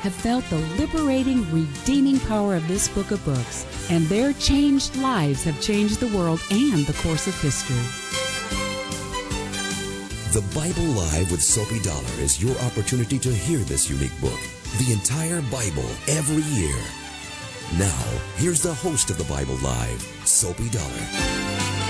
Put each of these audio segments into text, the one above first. have felt the liberating, redeeming power of this book of books, and their changed lives have changed the world and the course of history. The Bible Live with Soapy Dollar is your opportunity to hear this unique book, the entire Bible, every year. Now, here's the host of the Bible Live, Soapy Dollar.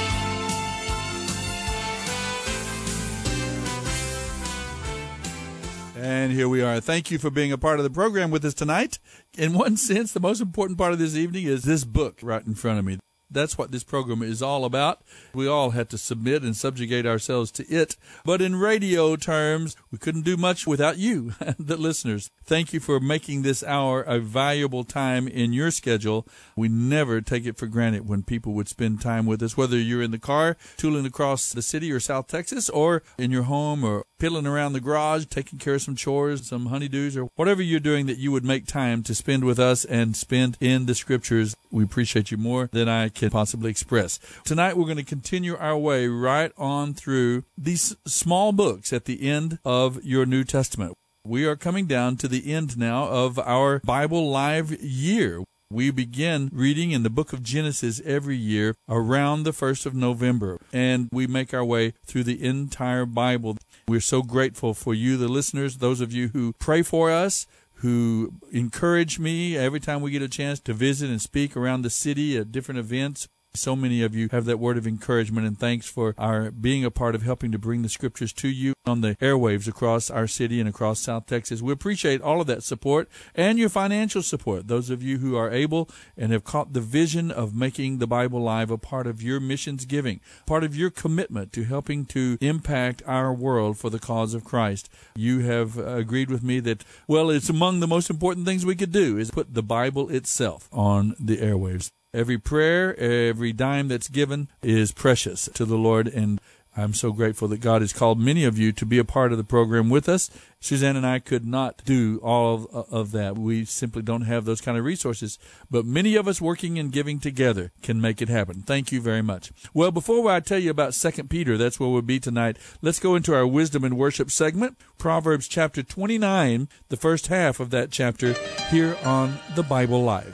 And here we are. Thank you for being a part of the program with us tonight. In one sense, the most important part of this evening is this book right in front of me. That's what this program is all about. We all had to submit and subjugate ourselves to it. But in radio terms, we couldn't do much without you, the listeners. Thank you for making this hour a valuable time in your schedule. We never take it for granted when people would spend time with us, whether you're in the car, tooling across the city or South Texas, or in your home, or piddling around the garage, taking care of some chores, some honeydews, or whatever you're doing, that you would make time to spend with us and spend in the Scriptures. We appreciate you more than I can possibly express. Tonight we're going to continue our way right on through these small books at the end of your New Testament. We are coming down to the end now of our Bible Live year. We begin reading in the book of Genesis every year around the 1st of November, and we make our way through the entire Bible. We're so grateful for you, the listeners, those of you who pray for us, who encourage me every time we get a chance to visit and speak around the city at different events. So many of you have that word of encouragement, and thanks for our being a part of helping to bring the Scriptures to you on the airwaves across our city and across South Texas. We appreciate all of that support and your financial support, those of you who are able and have caught the vision of making the Bible Live a part of your missions giving, part of your commitment to helping to impact our world for the cause of Christ. You have agreed with me that, well, it's among the most important things we could do is put the Bible itself on the airwaves. Every prayer, every dime that's given is precious to the Lord, and I'm so grateful that God has called many of you to be a part of the program with us. Suzanne and I could not do all of that. We simply don't have those kind of resources. But many of us working and giving together can make it happen. Thank you very much. Well, before I tell you about 2 Peter, that's where we'll be tonight, let's go into our Wisdom and Worship segment, Proverbs chapter 29, the first half of that chapter, here on The Bible Live.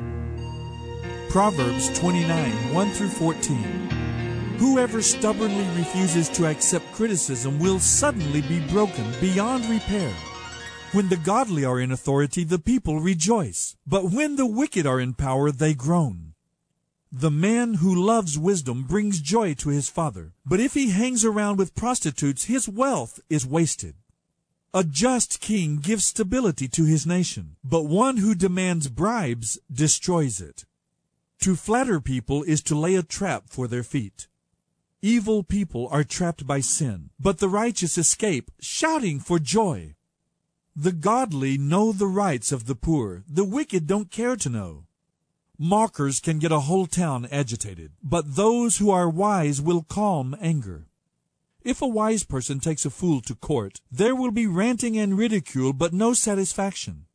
Proverbs 29, 1 through 14. Whoever stubbornly refuses to accept criticism will suddenly be broken beyond repair. When the godly are in authority, the people rejoice, but when the wicked are in power, they groan. The man who loves wisdom brings joy to his father, but if he hangs around with prostitutes, his wealth is wasted. A just king gives stability to his nation, but one who demands bribes destroys it. To flatter people is to lay a trap for their feet. Evil people are trapped by sin, but the righteous escape, shouting for joy. The godly know the rights of the poor. The wicked don't care to know. Mockers can get a whole town agitated, but those who are wise will calm anger. If a wise person takes a fool to court, there will be ranting and ridicule, but no satisfaction.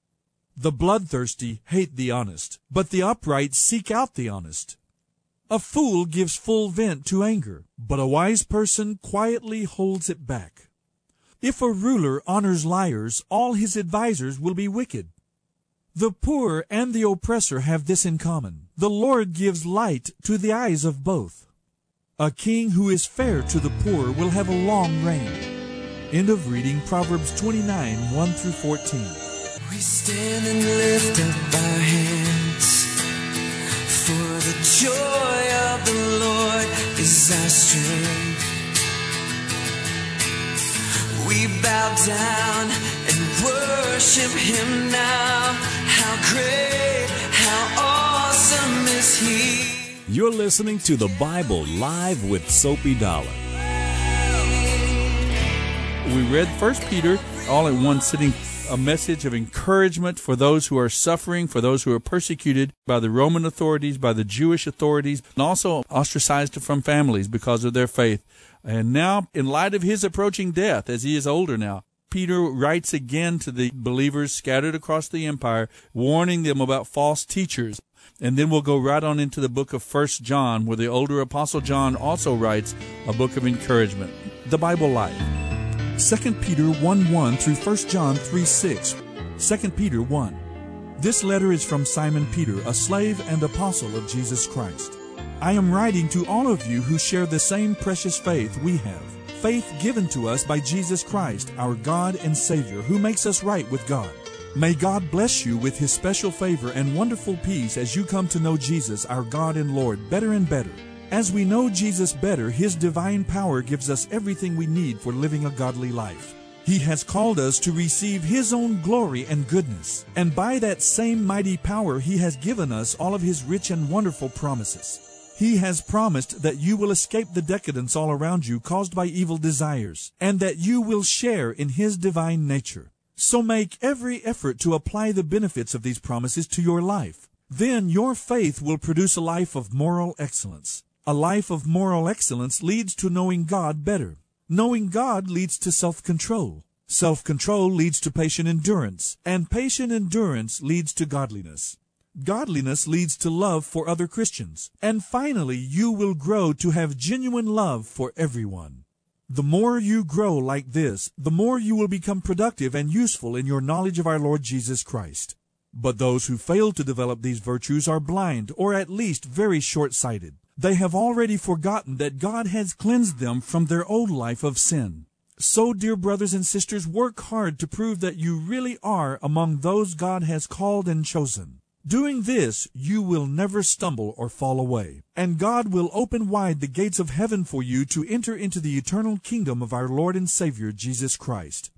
The bloodthirsty hate the honest, but the upright seek out the honest. A fool gives full vent to anger, but a wise person quietly holds it back. If a ruler honors liars, all his advisers will be wicked. The poor and the oppressor have this in common. The Lord gives light to the eyes of both. A king who is fair to the poor will have a long reign. End of reading Proverbs 29, 1-14. We stand and lift up our hands, for the joy of the Lord is our strength. We bow down and worship Him now. How great, how awesome is He. You're listening to The Bible Live with Soapy Dollar. We read 1 Peter all in one sitting, a message of encouragement for those who are suffering, for those who are persecuted by the Roman authorities, by the Jewish authorities, and also ostracized from families because of their faith. And now, in light of his approaching death, as he is older now, Peter writes again to the believers scattered across the empire, warning them about false teachers. And then we'll go right on into the book of 1 John, where the older Apostle John also writes a book of encouragement, The Bible Live. 2 Peter 1:1 through 1 John 3:6. 2 Peter 1. This letter is from Simon Peter, a slave and apostle of Jesus Christ. I am writing to all of you who share the same precious faith we have, faith given to us by Jesus Christ, our God and Savior, who makes us right with God. May God bless you with His special favor and wonderful peace as you come to know Jesus, our God and Lord, better and better. As we know Jesus better, His divine power gives us everything we need for living a godly life. He has called us to receive His own glory and goodness, and by that same mighty power He has given us all of His rich and wonderful promises. He has promised that you will escape the decadence all around you caused by evil desires, and that you will share in His divine nature. So make every effort to apply the benefits of these promises to your life. Then your faith will produce a life of moral excellence. A life of moral excellence leads to knowing God better. Knowing God leads to self-control. Self-control leads to patient endurance, and patient endurance leads to godliness. Godliness leads to love for other Christians, and finally you will grow to have genuine love for everyone. The more you grow like this, the more you will become productive and useful in your knowledge of our Lord Jesus Christ. But those who fail to develop these virtues are blind, or at least very short-sighted. They have already forgotten that God has cleansed them from their old life of sin. So, dear brothers and sisters, work hard to prove that you really are among those God has called and chosen. Doing this, you will never stumble or fall away, and God will open wide the gates of heaven for you to enter into the eternal kingdom of our Lord and Savior, Jesus Christ.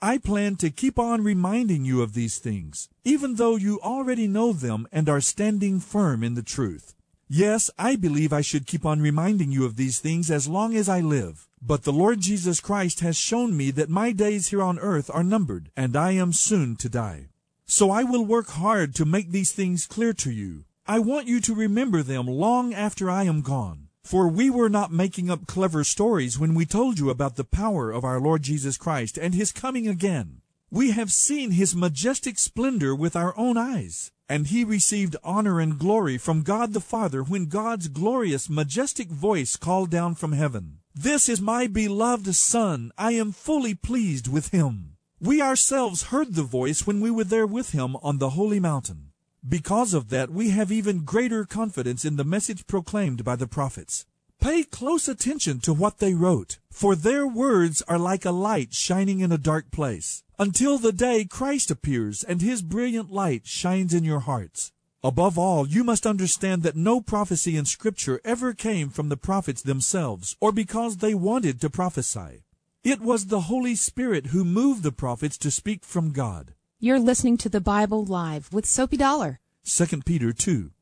I plan to keep on reminding you of these things, even though you already know them and are standing firm in the truth. Yes, I believe I should keep on reminding you of these things as long as I live, but the Lord Jesus Christ has shown me that my days here on earth are numbered, and I am soon to die. So I will work hard to make these things clear to you. I want you to remember them long after I am gone. For we were not making up clever stories when we told you about the power of our Lord Jesus Christ and His coming again. We have seen His majestic splendor with our own eyes, and He received honor and glory from God the Father when God's glorious, majestic voice called down from heaven, "This is my beloved Son. I am fully pleased with Him." We ourselves heard the voice when we were there with Him on the holy mountain. Because of that, we have even greater confidence in the message proclaimed by the prophets. Pay close attention to what they wrote, for their words are like a light shining in a dark place, until the day Christ appears and His brilliant light shines in your hearts. Above all, you must understand that no prophecy in Scripture ever came from the prophets themselves, or because they wanted to prophesy. It was the Holy Spirit who moved the prophets to speak from God. You're listening to The Bible Live with Soapy Dollar. 2 Peter 2.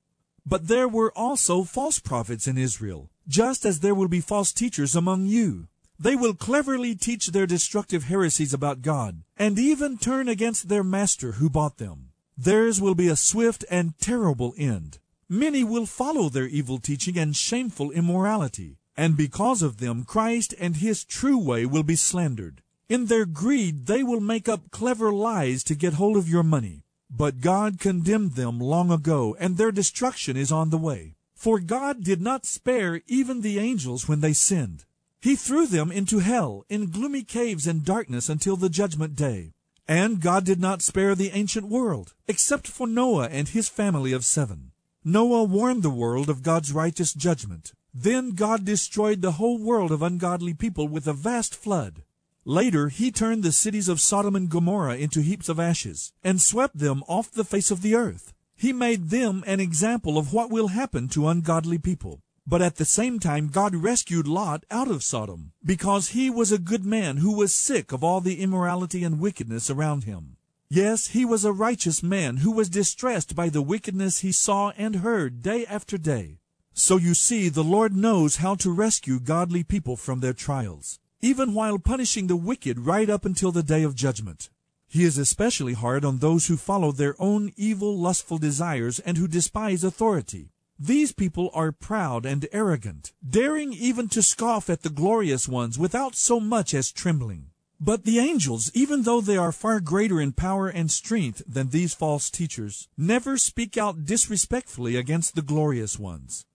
But there were also false prophets in Israel, just as there will be false teachers among you. They will cleverly teach their destructive heresies about God, and even turn against their master who bought them. Theirs will be a swift and terrible end. Many will follow their evil teaching and shameful immorality. And because of them, Christ and His true way will be slandered. In their greed, they will make up clever lies to get hold of your money. But God condemned them long ago, and their destruction is on the way. For God did not spare even the angels when they sinned. He threw them into hell, in gloomy caves and darkness until the judgment day. And God did not spare the ancient world, except for Noah and his family of 7. Noah warned the world of God's righteous judgment. Then God destroyed the whole world of ungodly people with a vast flood. Later, he turned the cities of Sodom and Gomorrah into heaps of ashes, and swept them off the face of the earth. He made them an example of what will happen to ungodly people. But at the same time, God rescued Lot out of Sodom, because he was a good man who was sick of all the immorality and wickedness around him. Yes, he was a righteous man who was distressed by the wickedness he saw and heard day after day. So you see, the Lord knows how to rescue godly people from their trials, even while punishing the wicked right up until the day of judgment. He is especially hard on those who follow their own evil, lustful desires and who despise authority. These people are proud and arrogant, daring even to scoff at the glorious ones without so much as trembling. But the angels, even though they are far greater in power and strength than these false teachers, never speak out disrespectfully against the glorious ones.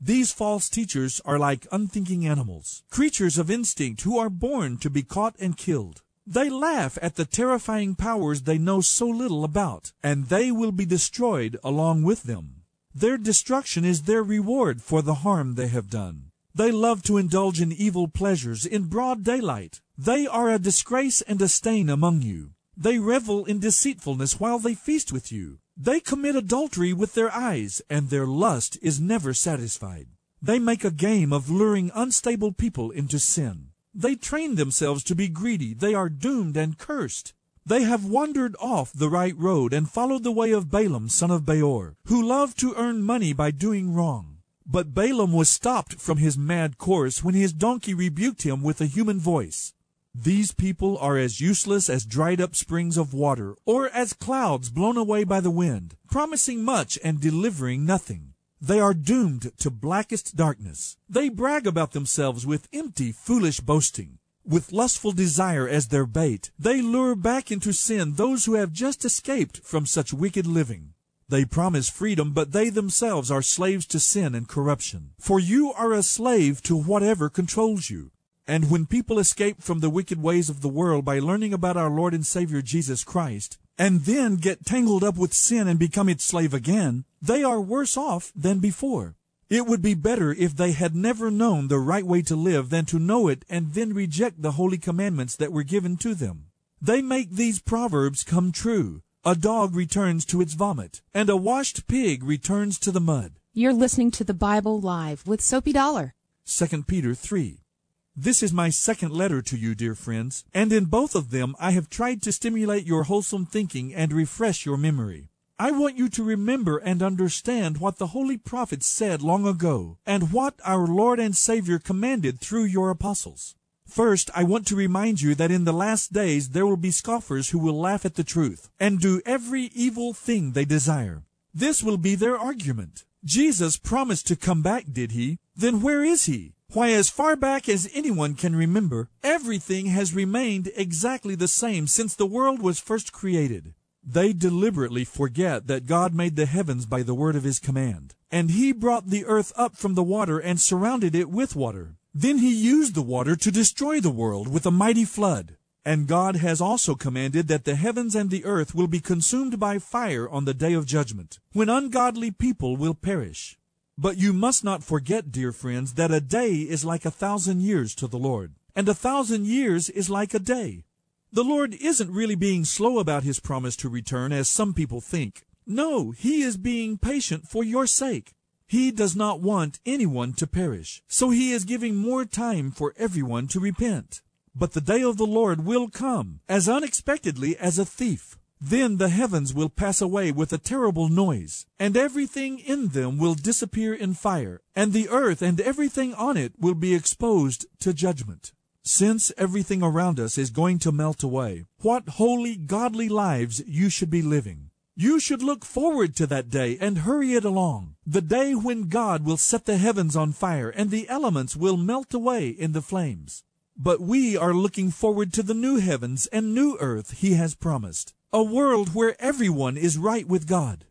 These false teachers are like unthinking animals, creatures of instinct who are born to be caught and killed. They laugh at the terrifying powers they know so little about, and they will be destroyed along with them. Their destruction is their reward for the harm they have done. They love to indulge in evil pleasures in broad daylight. They are a disgrace and a stain among you. They revel in deceitfulness while they feast with you. They commit adultery with their eyes, and their lust is never satisfied. They make a game of luring unstable people into sin. They train themselves to be greedy. They are doomed and cursed. They have wandered off the right road and followed the way of Balaam, son of Beor, who loved to earn money by doing wrong. But Balaam was stopped from his mad course when his donkey rebuked him with a human voice. These people are as useless as dried-up springs of water, or as clouds blown away by the wind, promising much and delivering nothing. They are doomed to blackest darkness. They brag about themselves with empty, foolish boasting. With lustful desire as their bait, they lure back into sin those who have just escaped from such wicked living. They promise freedom, but they themselves are slaves to sin and corruption. For you are a slave to whatever controls you. And when people escape from the wicked ways of the world by learning about our Lord and Savior Jesus Christ, and then get tangled up with sin and become its slave again, they are worse off than before. It would be better if they had never known the right way to live than to know it and then reject the holy commandments that were given to them. They make these proverbs come true. A dog returns to its vomit, and a washed pig returns to the mud. You're listening to The Bible Live with Soapy Dollar. 2 Peter 3. This is my second letter to you, dear friends, and in both of them I have tried to stimulate your wholesome thinking and refresh your memory. I want you to remember and understand what the holy prophets said long ago, and what our Lord and Savior commanded through your apostles. First, I want to remind you that in the last days there will be scoffers who will laugh at the truth, and do every evil thing they desire. This will be their argument. Jesus promised to come back, did he? Then where is he? Why, as far back as anyone can remember, everything has remained exactly the same since the world was first created. They deliberately forget that God made the heavens by the word of his command, and he brought the earth up from the water and surrounded it with water. Then he used the water to destroy the world with a mighty flood. And God has also commanded that the heavens and the earth will be consumed by fire on the day of judgment, when ungodly people will perish. But you must not forget, dear friends, that a day is like 1,000 years to the Lord, and 1,000 years is like a day. The Lord isn't really being slow about his promise to return, as some people think. No, he is being patient for your sake. He does not want anyone to perish, so he is giving more time for everyone to repent. But the day of the Lord will come, as unexpectedly as a thief. Then the heavens will pass away with a terrible noise, and everything in them will disappear in fire, and the earth and everything on it will be exposed to judgment. Since everything around us is going to melt away, what holy, godly lives you should be living. You should look forward to that day and hurry it along, the day when God will set the heavens on fire and the elements will melt away in the flames. But we are looking forward to the new heavens and new earth he has promised, a world where everyone is right with God.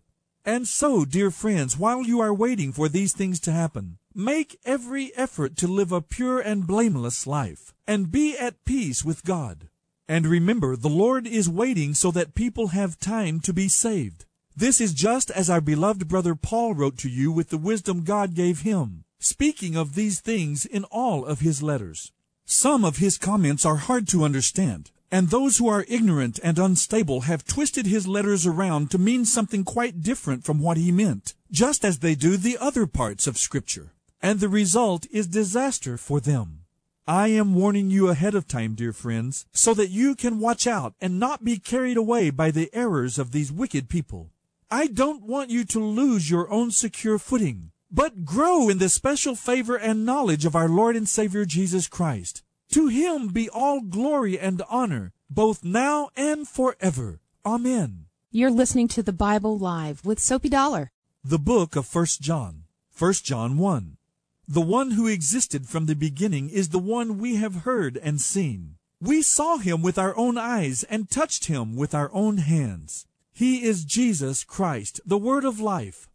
And so, dear friends, while you are waiting for these things to happen, make every effort to live a pure and blameless life, and be at peace with God. And remember, the Lord is waiting so that people have time to be saved. This is just as our beloved brother Paul wrote to you with the wisdom God gave him, speaking of these things in all of his letters. Some of his comments are hard to understand, and those who are ignorant and unstable have twisted his letters around to mean something quite different from what he meant, just as they do the other parts of Scripture, and the result is disaster for them. I am warning you ahead of time, dear friends, so that you can watch out and not be carried away by the errors of these wicked people. I don't want you to lose your own secure footing, but grow in the special favor and knowledge of our Lord and Savior Jesus Christ. To Him be all glory and honor, both now and forever. Amen. You're listening to The Bible Live with Soapy Dollar. The book of 1 John, 1 John 1. The one who existed from the beginning is the one we have heard and seen. We saw him with our own eyes and touched him with our own hands. He is Jesus Christ, the Word of Life.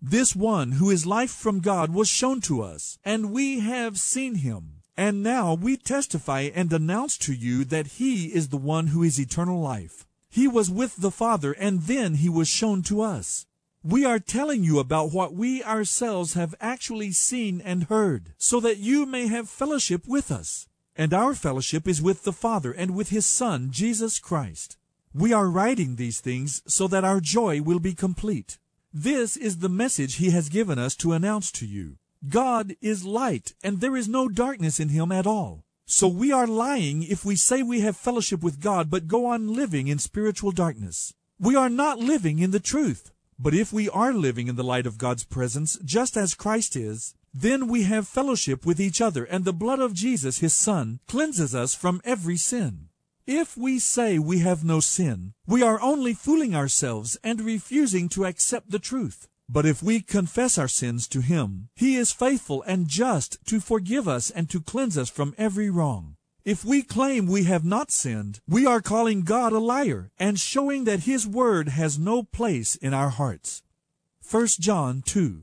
This one who is life from God was shown to us, and we have seen him. And now we testify and announce to you that he is the one who is eternal life. He was with the Father, and then he was shown to us. We are telling you about what we ourselves have actually seen and heard, so that you may have fellowship with us. And our fellowship is with the Father and with His Son, Jesus Christ. We are writing these things so that our joy will be complete. This is the message He has given us to announce to you. God is light, and there is no darkness in Him at all. So we are lying if we say we have fellowship with God, but go on living in spiritual darkness. We are not living in the truth. But if we are living in the light of God's presence, just as Christ is, then we have fellowship with each other, and the blood of Jesus, His Son, cleanses us from every sin. If we say we have no sin, we are only fooling ourselves and refusing to accept the truth. But if we confess our sins to Him, He is faithful and just to forgive us and to cleanse us from every wrong. If we claim we have not sinned, we are calling God a liar and showing that His Word has no place in our hearts. 1 John 2.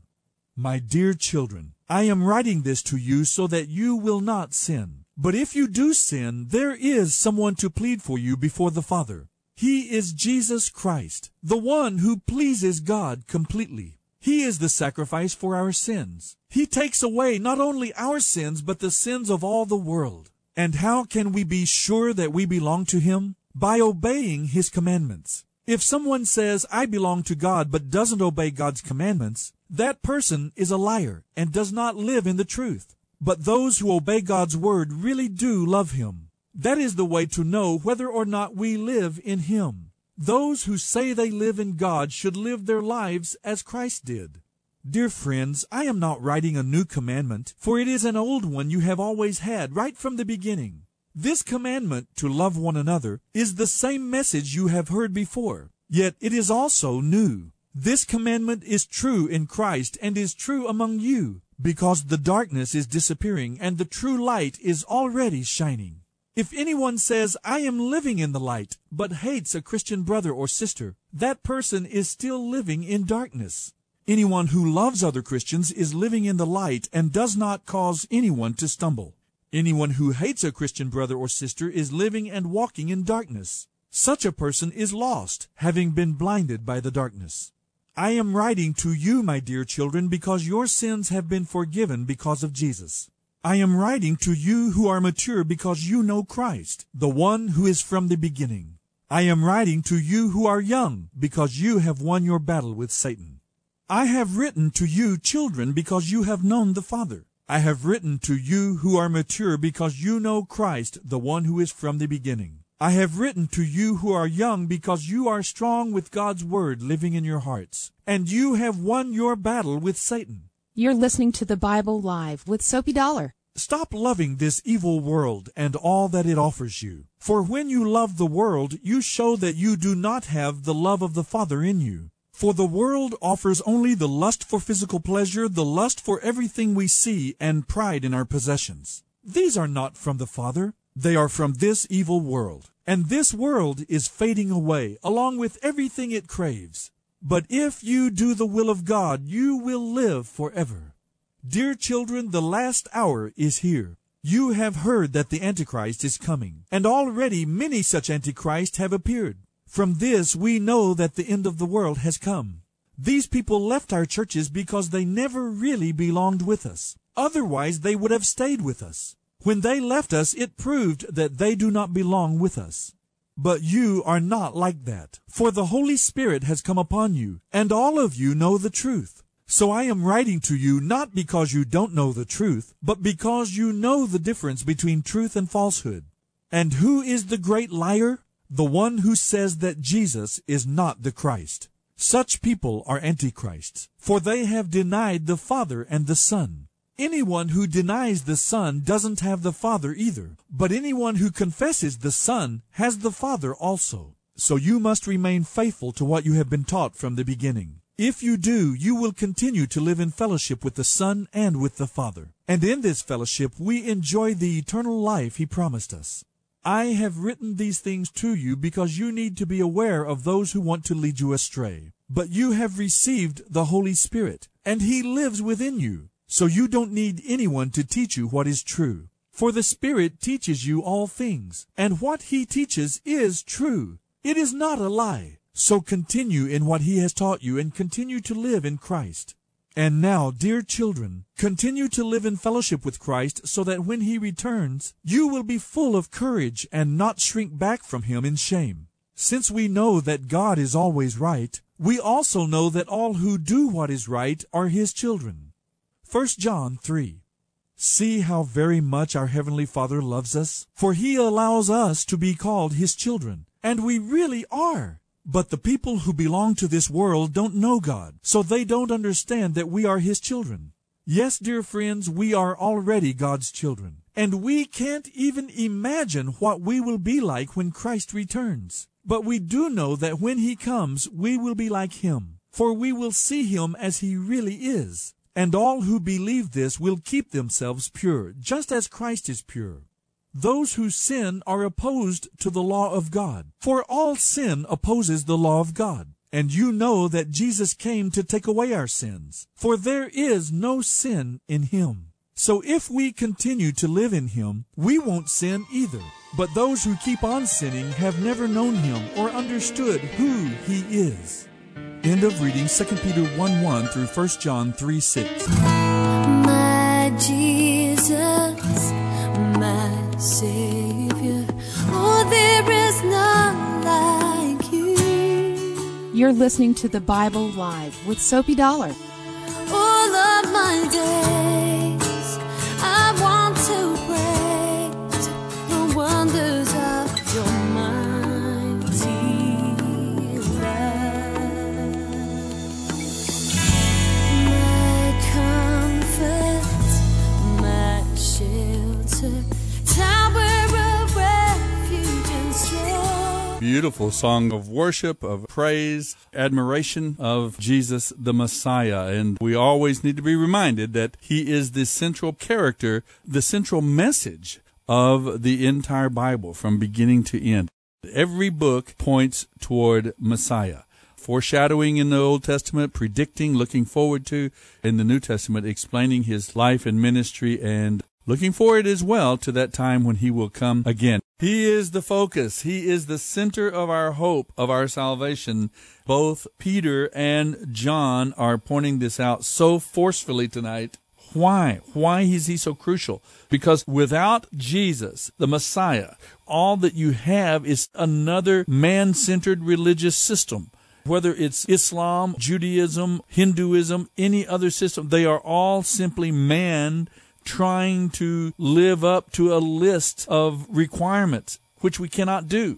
My dear children, I am writing this to you so that you will not sin. But if you do sin, there is someone to plead for you before the Father. He is Jesus Christ, the one who pleases God completely. He is the sacrifice for our sins. He takes away not only our sins, but the sins of all the world. And how can we be sure that we belong to Him? By obeying His commandments. If someone says, I belong to God, but doesn't obey God's commandments, that person is a liar and does not live in the truth. But those who obey God's word really do love Him. That is the way to know whether or not we live in Him. Those who say they live in God should live their lives as Christ did. Dear friends, I am not writing a new commandment, for it is an old one you have always had right from the beginning. This commandment, to love one another, is the same message you have heard before, yet it is also new. This commandment is true in Christ and is true among you, because the darkness is disappearing and the true light is already shining. If anyone says, I am living in the light, but hates a Christian brother or sister, that person is still living in darkness. Anyone who loves other Christians is living in the light and does not cause anyone to stumble. Anyone who hates a Christian brother or sister is living and walking in darkness. Such a person is lost, having been blinded by the darkness. I am writing to you, my dear children, because your sins have been forgiven because of Jesus. I am writing to you who are mature because you know Christ, the one who is from the beginning. I am writing to you who are young because you have won your battle with Satan. I have written to you, children, because you have known the Father. I have written to you who are mature because you know Christ, the one who is from the beginning. I have written to you who are young because you are strong with God's Word living in your hearts, and you have won your battle with Satan. You're listening to The Bible Live with Soapy Dollar. Stop loving this evil world and all that it offers you. For when you love the world, you show that you do not have the love of the Father in you. For the world offers only the lust for physical pleasure, the lust for everything we see, and pride in our possessions. These are not from the Father. They are from this evil world, and this world is fading away, along with everything it craves. But if you do the will of God, you will live forever. Dear children, the last hour is here. You have heard that the Antichrist is coming, and already many such antichrists have appeared. From this we know that the end of the world has come. These people left our churches because they never really belonged with us. Otherwise they would have stayed with us. When they left us, it proved that they do not belong with us. But you are not like that, for the Holy Spirit has come upon you, and all of you know the truth. So I am writing to you not because you don't know the truth, but because you know the difference between truth and falsehood. And who is the great liar? The one who says that Jesus is not the Christ. Such people are antichrists, for they have denied the Father and the Son. Anyone who denies the Son doesn't have the Father either, but anyone who confesses the Son has the Father also. So you must remain faithful to what you have been taught from the beginning. If you do, you will continue to live in fellowship with the Son and with the Father. And in this fellowship we enjoy the eternal life He promised us. I have written these things to you because you need to be aware of those who want to lead you astray. But you have received the Holy Spirit, and He lives within you. So you don't need anyone to teach you what is true. For the Spirit teaches you all things, and what He teaches is true. It is not a lie. So continue in what He has taught you and continue to live in Christ. And now, dear children, continue to live in fellowship with Christ so that when He returns, you will be full of courage and not shrink back from Him in shame. Since we know that God is always right, we also know that all who do what is right are His children. 1 John 3. See how very much our Heavenly Father loves us, for He allows us to be called His children, and we really are. But the people who belong to this world don't know God, so they don't understand that we are His children. Yes, dear friends, we are already God's children, and we can't even imagine what we will be like when Christ returns. But we do know that when He comes, we will be like Him, for we will see Him as He really is. And all who believe this will keep themselves pure, just as Christ is pure. Those who sin are opposed to the law of God, for all sin opposes the law of God. And you know that Jesus came to take away our sins, for there is no sin in Him. So if we continue to live in Him, we won't sin either. But those who keep on sinning have never known Him or understood who He is. End of reading 2 Peter 1:1 through 1 John 3:6. My Jesus, my Savior, oh, there is none like You. You're listening to The Bible Live with Soapy Dollar. All of my days, I want to praise the wonders of Your mind. Beautiful song of worship, of praise, admiration of Jesus the Messiah. And we always need to be reminded that He is the central character, the central message of the entire Bible from beginning to end. Every book points toward Messiah. Foreshadowing in the Old Testament, predicting, looking forward to, in the New Testament, explaining His life and ministry and looking forward as well to that time when He will come again. He is the focus. He is the center of our hope, of our salvation. Both Peter and John are pointing this out so forcefully tonight. Why? Why is He so crucial? Because without Jesus, the Messiah, all that you have is another man-centered religious system. Whether it's Islam, Judaism, Hinduism, any other system, they are all simply man trying to live up to a list of requirements, which we cannot do.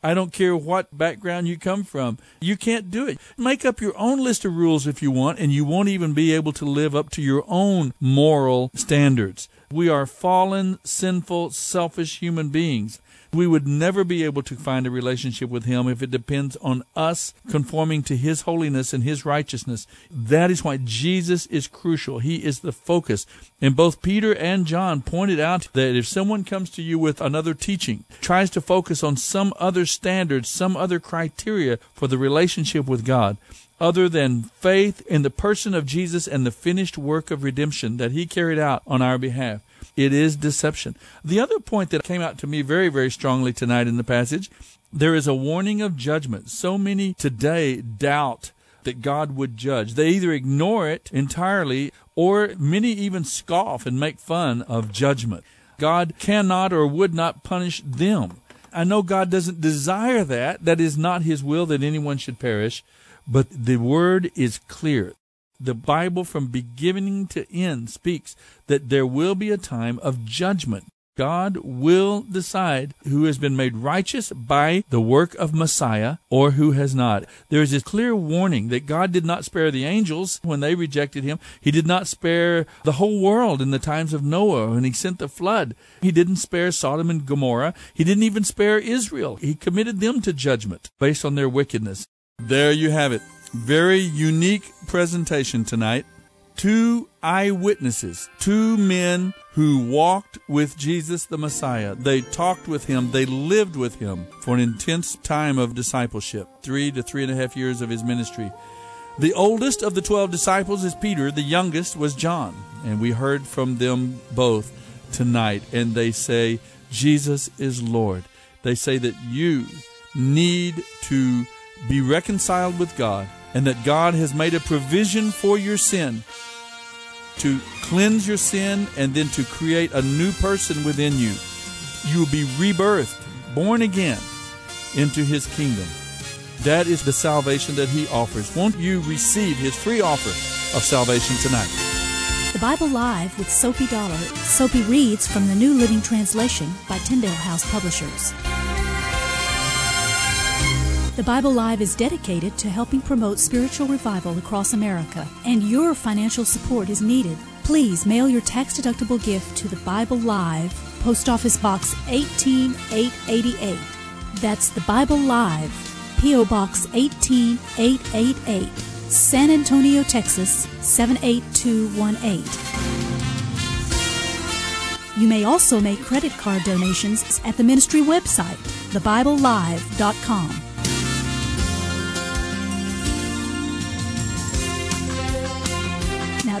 I don't care what background you come from. You can't do it. Make up your own list of rules if you want, and you won't even be able to live up to your own moral standards. We are fallen, sinful, selfish human beings. We would never be able to find a relationship with Him if it depends on us conforming to His holiness and His righteousness. That is why Jesus is crucial. He is the focus. And both Peter and John pointed out that if someone comes to you with another teaching, tries to focus on some other standard, some other criteria for the relationship with God, other than faith in the person of Jesus and the finished work of redemption that He carried out on our behalf, it is deception. The other point that came out to me very, very strongly tonight in the passage, there is a warning of judgment. So many today doubt that God would judge. They either ignore it entirely, or many even scoff and make fun of judgment. God cannot or would not punish them. I know God doesn't desire that. That is not His will that anyone should perish. But the Word is clear. The Bible from beginning to end speaks that there will be a time of judgment. God will decide who has been made righteous by the work of Messiah or who has not. There is a clear warning that God did not spare the angels when they rejected Him. He did not spare the whole world in the times of Noah when He sent the flood. He didn't spare Sodom and Gomorrah. He didn't even spare Israel. He committed them to judgment based on their wickedness. There you have it. Very unique presentation tonight. Two eyewitnesses, two men who walked with Jesus the Messiah. They talked with Him. They lived with Him for an intense time of discipleship, 3 to 3.5 years of His ministry. The oldest of the 12 disciples is Peter. The youngest was John. And we heard from them both tonight. And they say, Jesus is Lord. They say that you need to be reconciled with God, and that God has made a provision for your sin to cleanse your sin and then to create a new person within you. You will be rebirthed, born again into His kingdom. That is the salvation that He offers. Won't you receive His free offer of salvation tonight? The Bible Live with Soapy Dollar. Soapy reads from the New Living Translation by Tyndale House Publishers. The Bible Live is dedicated to helping promote spiritual revival across America, and your financial support is needed. Please mail your tax-deductible gift to The Bible Live, Post Office Box 18888. That's The Bible Live, P.O. Box 18888, San Antonio, Texas 78218. You may also make credit card donations at the ministry website, thebiblelive.com. Now,